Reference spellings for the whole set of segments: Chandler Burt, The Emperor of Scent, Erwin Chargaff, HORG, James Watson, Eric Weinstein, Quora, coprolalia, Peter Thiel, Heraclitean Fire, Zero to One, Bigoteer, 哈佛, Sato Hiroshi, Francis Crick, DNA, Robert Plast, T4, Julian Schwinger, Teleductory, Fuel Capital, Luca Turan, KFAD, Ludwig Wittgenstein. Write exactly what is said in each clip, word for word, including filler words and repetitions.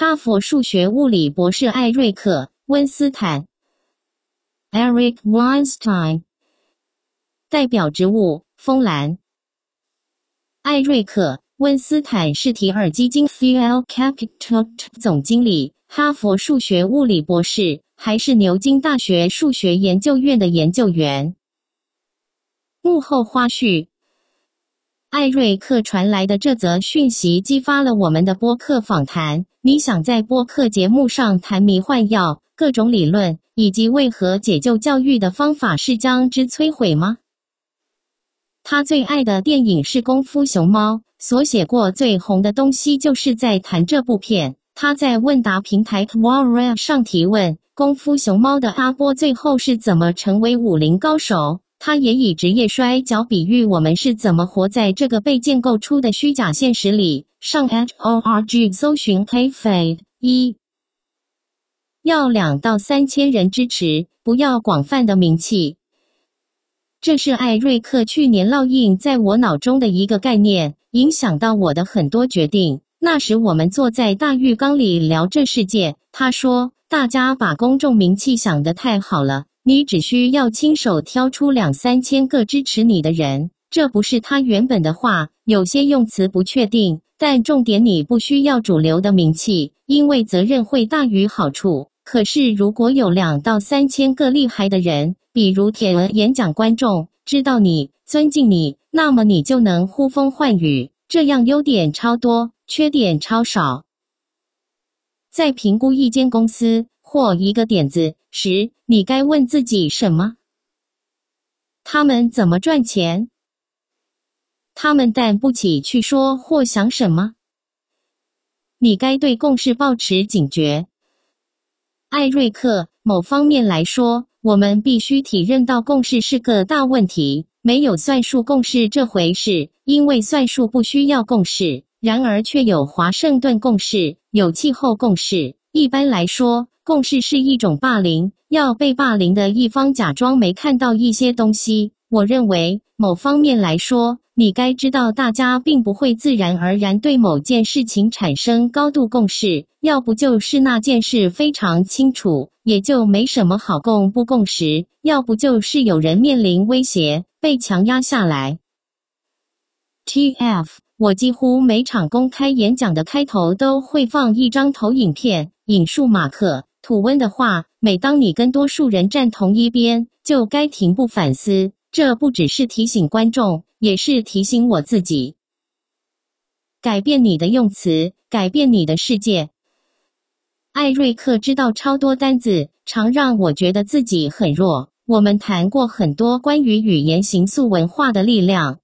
哈佛数学物理博士艾瑞克·温斯坦 Eric Weinstein 代表植物枫兰艾瑞克·温斯坦是提尔基金 Fuel Capital 总经理哈佛数学物理博士还是牛津大学数学研究院的研究员幕后花絮艾瑞克传来的这则讯息激发了我们的播客访谈。你想在播客节目上谈迷幻药、各种理论，以及为何解救教育的方法是将之摧毁吗？他最爱的电影是《功夫熊猫》，所写过最红的东西就是在谈这部片。他在问答平台 Quora 上提问：功夫熊猫的阿波最后是怎么成为武林高手？他也以职业摔跤比喻我们是怎么活在这个被建构出的虚假现实里。上 H O R G 搜寻 K F A D 一要两到三千人支持，不要广泛的名气。这是艾瑞克去年烙印在我脑中的一个概念，影响到我的很多决定。那时我们坐在大浴缸里聊这世界，他说：“大家把公众名气想得太好了。”你只需要亲手挑出两三千个支持你的人，这不是他原本的话，有些用词不确定，但重点你不需要主流的名气，因为责任会大于好处。可是如果有两到三千个厉害的人，比如铁额演讲观众，知道你，尊敬你，那么你就能呼风唤雨，这样优点超多，缺点超少。在评估一间公司或一个点子时，你该问自己什么？他们怎么赚钱？他们担不起去说或想什么？你该对共识抱持警觉。艾瑞克，某方面来说，我们必须体认到共识是个大问题，没有算术共识这回事，因为算术不需要共识，然而却有华盛顿共识，有气候共识。一般来说，共识是一种霸凌，要被霸凌的一方假装没看到一些东西。我认为，某方面来说，你该知道大家并不会自然而然对某件事情产生高度共识，要不就是那件事非常清楚，也就没什么好共不共识，要不就是有人面临威胁，被强压下来。T F， 我几乎每场公开演讲的开头都会放一张投影片，引述马克吐温的话，每当你跟多数人站同一边，就该停步反思。这不只是提醒观众，也是提醒我自己。改变你的用词，改变你的世界。艾瑞克知道超多单字，常让我觉得自己很弱。我们谈过很多关于语言形塑文化的力量。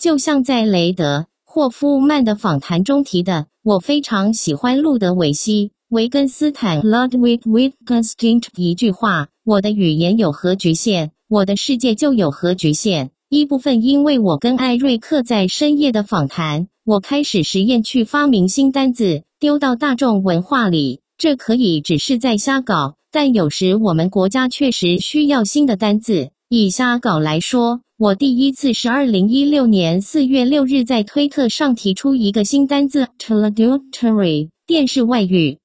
就像在雷德霍夫曼的访谈中提的，我非常喜欢路德维希维根斯坦 Ludwig Wittgenstein 一句话，我的语言有何局限，我的世界就有何局限。一部分因为我跟艾瑞克在深夜的访谈，我开始实验去发明新单字丢到大众文化里，这可以只是在瞎搞，但有时我们国家确实需要新的单字。以瞎搞来说，我第一次是二零一六年四月六日在推特上提出一个新单字 Teleductory 电视外语，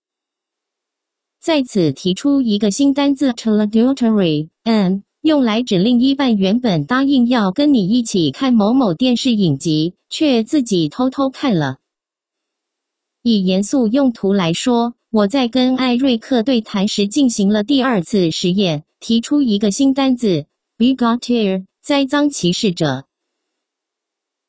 在此提出一个新单字 Teleductory N 用来指另一半原本答应要跟你一起看某某电视影集，却自己偷偷看了。以严肃用途来说，我在跟艾瑞克对谈时进行了第二次实验，提出一个新单字 Bigoteer栽赃歧视者。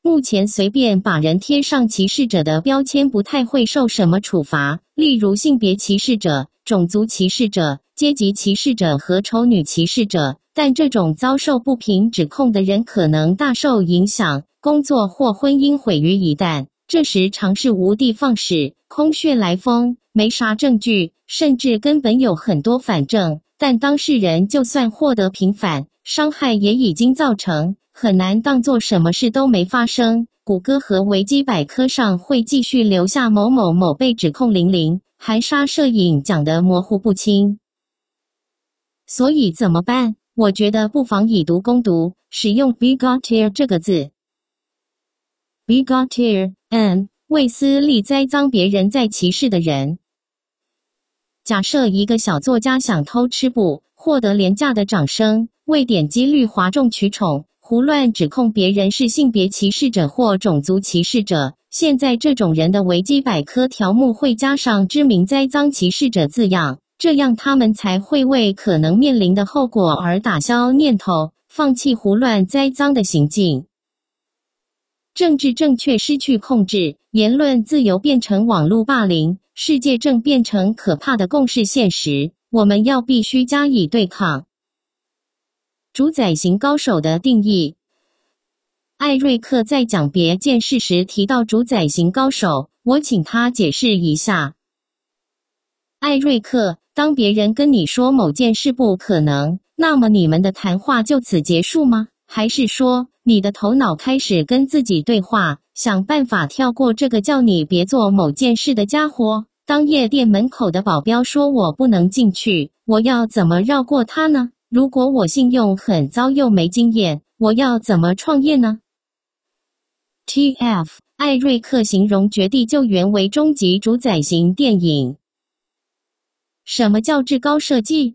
目前随便把人贴上歧视者的标签不太会受什么处罚，例如性别歧视者、种族歧视者、阶级歧视者和丑女歧视者，但这种遭受不平指控的人可能大受影响，工作或婚姻毁于一旦。这时尝试无的放矢，空穴来风，没啥证据，甚至根本有很多反证，但当事人就算获得平反，伤害也已经造成，很难当作什么事都没发生。谷歌和维基百科上会继续留下某某某被指控零零，含沙射影讲得模糊不清。所以怎么办？我觉得不妨以毒攻毒，使用 bigoteer 这个字。bigoteer，嗯，为私利栽赃别人在歧视的人。假设一个小作家想偷吃补，获得廉价的掌声，为点击率哗众取宠，胡乱指控别人是性别歧视者或种族歧视者。现在这种人的维基百科条目会加上知名栽赃歧视者字样，这样他们才会为可能面临的后果而打消念头，放弃胡乱栽赃的行径。政治正确失去控制，言论自由变成网络霸凌，世界正变成可怕的共识现实，我们要必须加以对抗。主宰型高手的定义。艾瑞克在讲别件事时提到主宰型高手，我请他解释一下。艾瑞克，当别人跟你说某件事不可能，那么你们的谈话就此结束吗？还是说你的头脑开始跟自己对话，想办法跳过这个叫你别做某件事的家伙？当夜店门口的保镖说我不能进去，我要怎么绕过他呢？如果我信用很糟又没经验，我要怎么创业呢？ T F 艾瑞克形容绝地救援为终极主宰型电影。什么叫至高设计？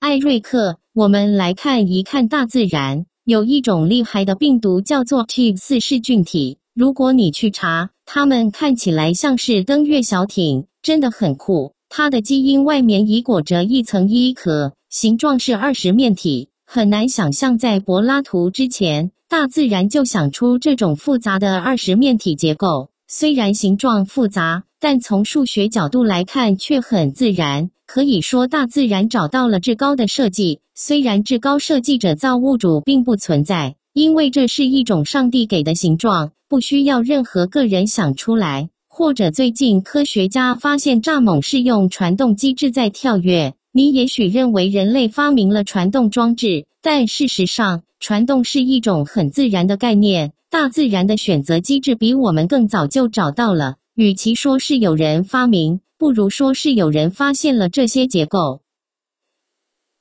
艾瑞克，我们来看一看大自然。有一种厉害的病毒叫做 T四 噬菌体，如果你去查，它们看起来像是登月小艇，真的很酷。它的基因外面已裹着一层衣壳，形状是二十面体，很难想象在柏拉图之前，大自然就想出这种复杂的二十面体结构。虽然形状复杂，但从数学角度来看却很自然。可以说大自然找到了至高的设计，虽然至高设计者造物主并不存在，因为这是一种上帝给的形状，不需要任何个人想出来。或者最近科学家发现蚱蜢是用传动机制在跳跃，你也许认为人类发明了传动装置，但事实上，传动是一种很自然的概念，大自然的选择机制比我们更早就找到了。与其说是有人发明，不如说是有人发现了这些结构。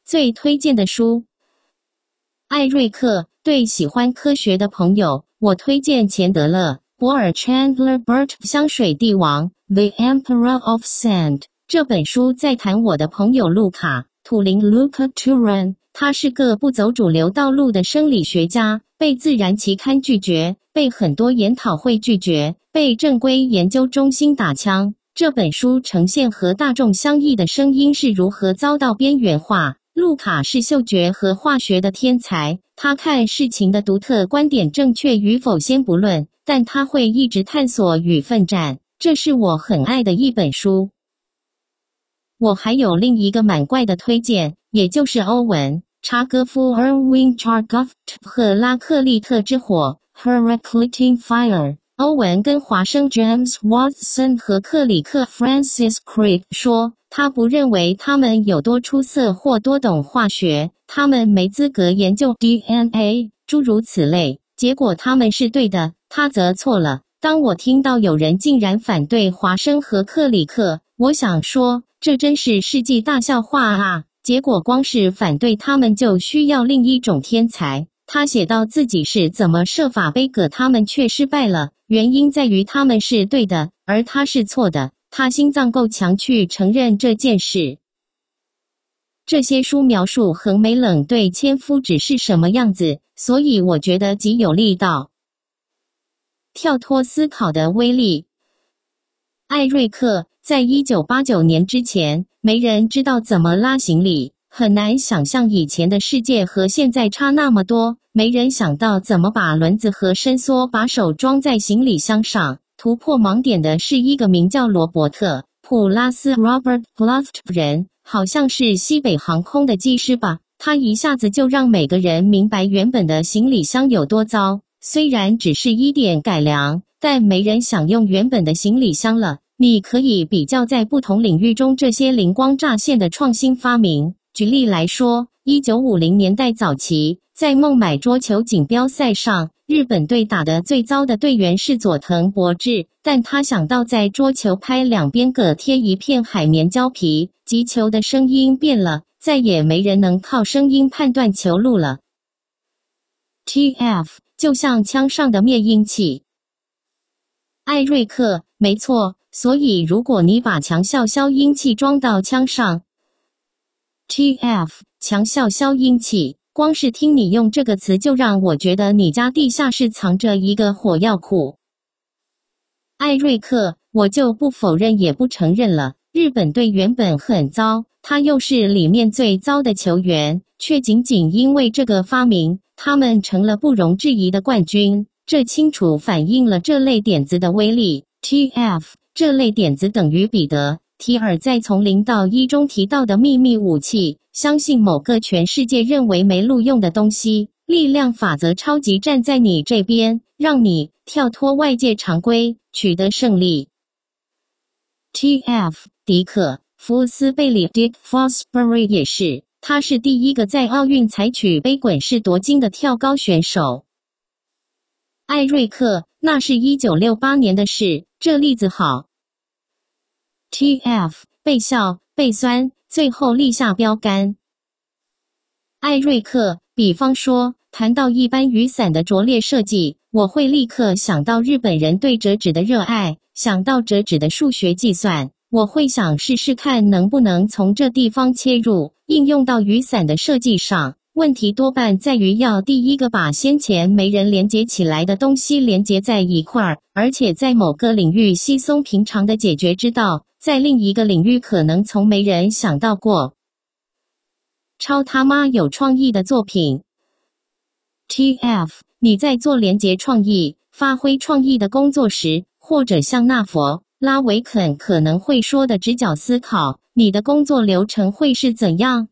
最推荐的书，艾瑞克。对喜欢科学的朋友，我推荐钱德勒·博尔 （Chandler Burt） 香水帝王 （The Emperor of Scent） 这本书在谈我的朋友路卡·土林 （Luca Turan）， 他是个不走主流道路的生理学家，被自然期刊拒绝，被很多研讨会拒绝，被正规研究中心打枪。这本书呈现和大众相异的声音是如何遭到边缘化。路卡是嗅觉和化学的天才，他看事情的独特观点正确与否先不论，但他会一直探索与奋战，这是我很爱的一本书。我还有另一个蛮怪的推荐，也就是欧文·查戈夫 （Erwin Chargaff） 和拉克利特之火 （Heraclitean Fire）。欧文跟华生 James Watson 和克里克 Francis Crick 说，他不认为他们有多出色或多懂化学，他们没资格研究 D N A 诸如此类，结果他们是对的，他则错了。当我听到有人竟然反对华生和克里克，我想说这真是世纪大笑话啊，结果光是反对他们就需要另一种天才。他写到自己是怎么设法背葛他们却失败了，原因在于他们是对的，而他是错的。他心脏够强去承认这件事。这些书描述横眉冷对千夫指是什么样子，所以我觉得极有力道。跳脱思考的威力。艾瑞克，在一九八九年之前，没人知道怎么拉行李。很难想象以前的世界和现在差那么多，没人想到怎么把轮子和伸缩把手装在行李箱上。突破盲点的是一个名叫罗伯特·普拉斯 （Robert Plast） 人，好像是西北航空的技师吧。他一下子就让每个人明白原本的行李箱有多糟。虽然只是一点改良，但没人想用原本的行李箱了。你可以比较在不同领域中这些灵光乍现的创新发明。举例来说 ,一九五零 年代早期，在孟买桌球锦标赛上，日本队打得最糟的队员是佐藤博志，但他想到在桌球拍两边各贴一片海绵胶皮，击球的声音变了，再也没人能靠声音判断球路了。T F 就像枪上的灭音器。艾瑞克，没错，所以如果你把强效消音器装到枪上 ，T F 强效消音器，光是听你用这个词就让我觉得你家地下室藏着一个火药库。艾瑞克，我就不否认也不承认了，日本队原本很糟。 他又是里面最糟的球员，却仅仅因为这个发明，他们成了不容置疑的冠军。这清楚反映了这类点子的威力。T F 这类点子等于彼得提尔在从零到一中提到的秘密武器，相信某个全世界认为没路用的东西。力量法则超级站在你这边，让你跳脱外界常规，取得胜利。T F 迪克。 福斯贝里 （Dick Fosbury） 也是，他是第一个在奥运采取杯滚式夺金的跳高选手。艾瑞克，那是一九六八年的事，这例子好。T F 被笑、被酸，最后立下标杆。艾瑞克，比方说，谈到一般雨伞的拙劣设计，我会立刻想到日本人对折纸的热爱，想到折纸的数学计算。 我会想试试看能不能从这地方切入，应用到雨伞的设计上。问题多半在于要第一个把先前没人连接起来的东西连接在一块儿，而且在某个领域稀松平常的解决之道，在另一个领域可能从没人想到过。超他妈有创意的作品 ！T F， 你在做连接创意、发挥创意的工作时，或者像那佛。 拉维肯可能会说的直角思考，你的工作流程会是怎样？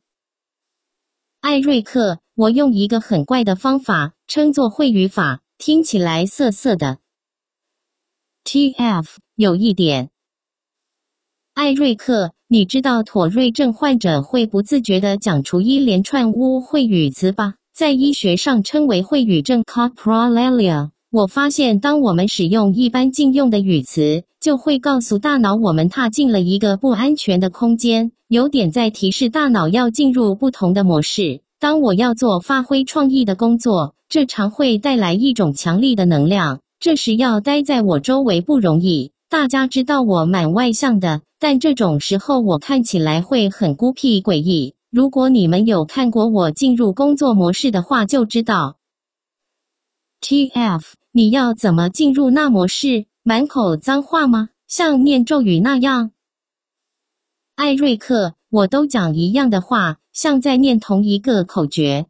艾瑞克，我用一个很怪的方法，称作会语法，听起来涩涩的。T F 有一点。艾瑞克，你知道妥瑞症患者会不自觉地讲出一连串污秽语词吧？在医学上称为秽语症 （coprolalia）。 我发现，当我们使用一般禁用的语词，就会告诉大脑我们踏进了一个不安全的空间，有点在提示大脑要进入不同的模式。当我要做发挥创意的工作，这常会带来一种强力的能量。这时要待在我周围不容易。大家知道我蛮外向的，但这种时候我看起来会很孤僻诡异。如果你们有看过我进入工作模式的话，就知道。 T F， 你要怎么进入那模式？满口脏话吗？像念咒语那样？艾瑞克，我都讲一样的话，像在念同一个口诀。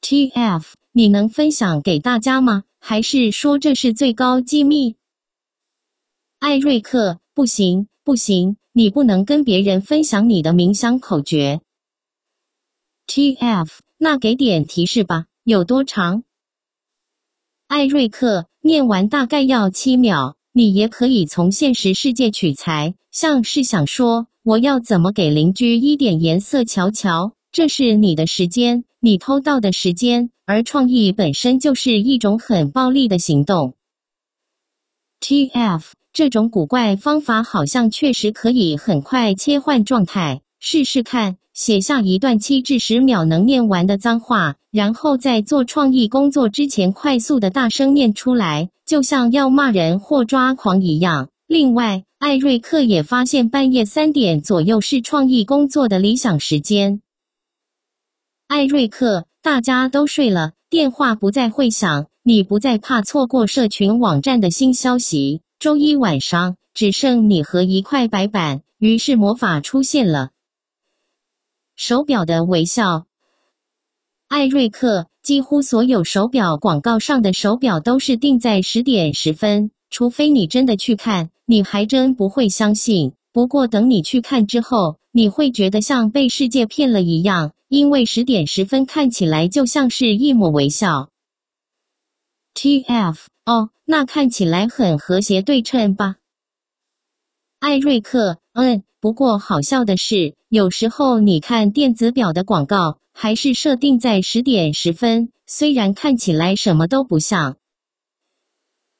T F， 你能分享给大家吗？还是说这是最高机密？艾瑞克，不行，不行，你不能跟别人分享你的冥想口诀。T F， 那给点提示吧，有多长？ 艾瑞克念完大概要七秒，你也可以从现实世界取材，像是想说我要怎么给邻居一点颜色瞧瞧。这是你的时间，你偷到的时间，而创意本身就是一种很暴力的行动。T F， 这种古怪方法好像确实可以很快切换状态，试试看，写下一段七至十秒能念完的脏话。 然后在做创意工作之前，快速的大声念出来，就像要骂人或抓狂一样。另外，艾瑞克也发现半夜三点左右是创意工作的理想时间。艾瑞克，大家都睡了，电话不再会响，你不再怕错过社群网站的新消息。周一晚上只剩你和一块白板，于是魔法出现了。手表的微笑。 艾瑞克，几乎所有手表广告上的手表都是定在十点十分，除非你真的去看，你还真不会相信。不过等你去看之后，你会觉得像被世界骗了一样，因为十点十分看起来就像是一抹微笑。T F， 哦，那看起来很和谐对称吧？艾瑞克，嗯，不过好笑的是，有时候你看电子表的广告。 还是设定在十点十分，虽然看起来什么都不像。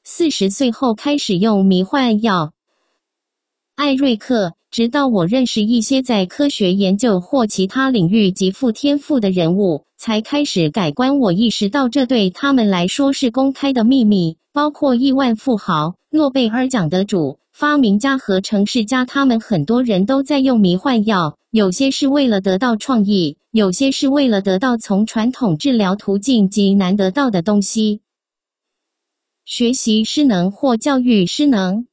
四十岁后开始用迷幻药。艾瑞克，直到我认识一些在科学研究或其他领域极富天赋的人物，才开始改观。我意识到这对他们来说是公开的秘密，包括亿万富豪、诺贝尔奖得主、发明家和城市家。他们很多人都在用迷幻药，有些是为了得到创意，有些是为了得到从传统治疗途径极难得到的东西。学习失能或教育失能。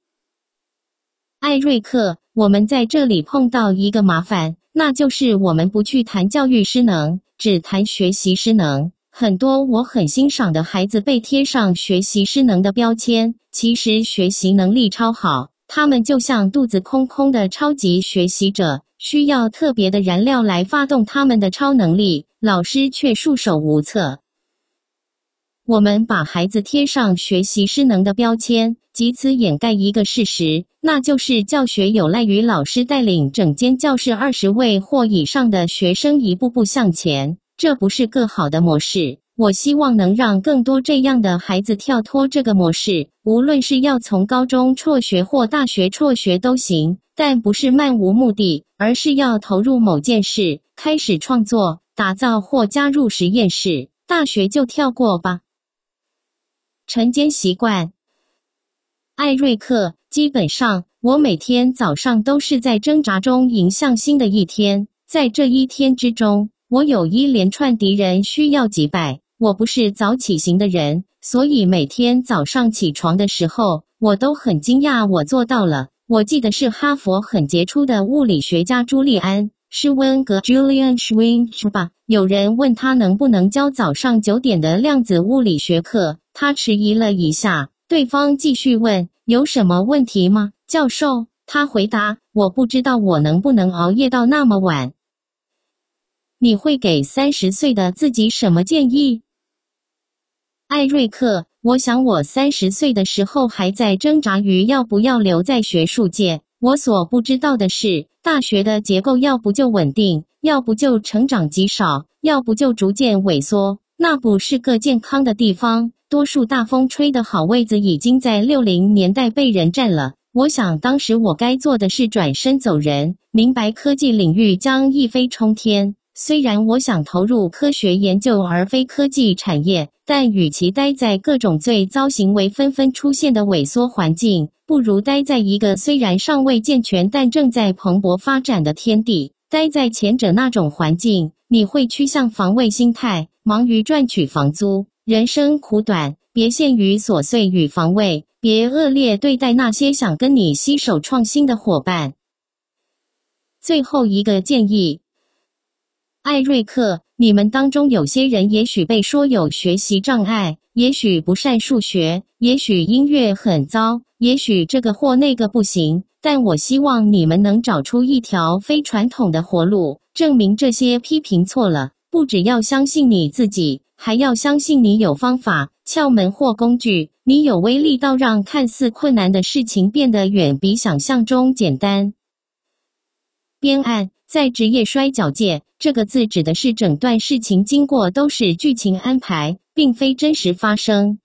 艾瑞克，我们在这里碰到一个麻烦，那就是我们不去谈教育失能，只谈学习失能。很多我很欣赏的孩子被贴上学习失能的标签，其实学习能力超好，他们就像肚子空空的超级学习者，需要特别的燃料来发动他们的超能力，老师却束手无策。我们把孩子贴上学习失能的标签，藉此掩盖一个事实，那就是教学有赖于老师带领整间教室二十位或以上的学生一步步向前，这不是个好的模式。我希望能让更多这样的孩子跳脱这个模式，无论是要从高中辍学或大学辍学都行，但不是漫无目的，而是要投入某件事，开始创作、打造或加入实验室。大学就跳过吧。晨间习惯。艾瑞克，基本上，我每天早上都是在挣扎中迎向新的一天。在这一天之中，我有一连串敌人需要击败。我不是早起型的人，所以每天早上起床的时候，我都很惊讶我做到了。我记得是哈佛很杰出的物理学家朱利安·施温格 （Julian Schwinge） 有人问他能不能教早上九点的量子物理学课，他迟疑了一下。对方继续问，有什么问题吗，教授？他回答，我不知道我能不能熬夜到那么晚。你会给三十岁的自己什么建议？艾瑞克，我想我三十岁的时候还在挣扎于要不要留在学术界。我所不知道的是，大学的结构要不就稳定，要不就成长极少，要不就逐渐萎缩。那不是个健康的地方。多数大风吹的好位子已经在六十年代被人占了。我想当时我该做的是转身走人，明白科技领域将一飞冲天。虽然我想投入科学研究而非科技产业，但与其待在各种最糟行为纷纷出现的萎缩环境，不如待在一个虽然尚未健全但正在蓬勃发展的天地。待在前者那种环境，你会趋向防卫心态，忙于赚取房租。人生苦短，别陷于琐碎与防卫，别恶劣对待那些想跟你携手创新的伙伴。最后一个建议。艾瑞克，你们当中有些人也许被说有学习障碍，也许不善数学，也许音乐很糟，也许这个或那个不行，但我希望你们能找出一条非传统的活路，证明这些批评错了。不只要相信你自己，还要相信你有方法、窍门或工具，你有威力到让看似困难的事情变得远比想象中简单。编案，在职业摔角界，这个字指的是整段事情经过都是剧情安排，并非真实发生。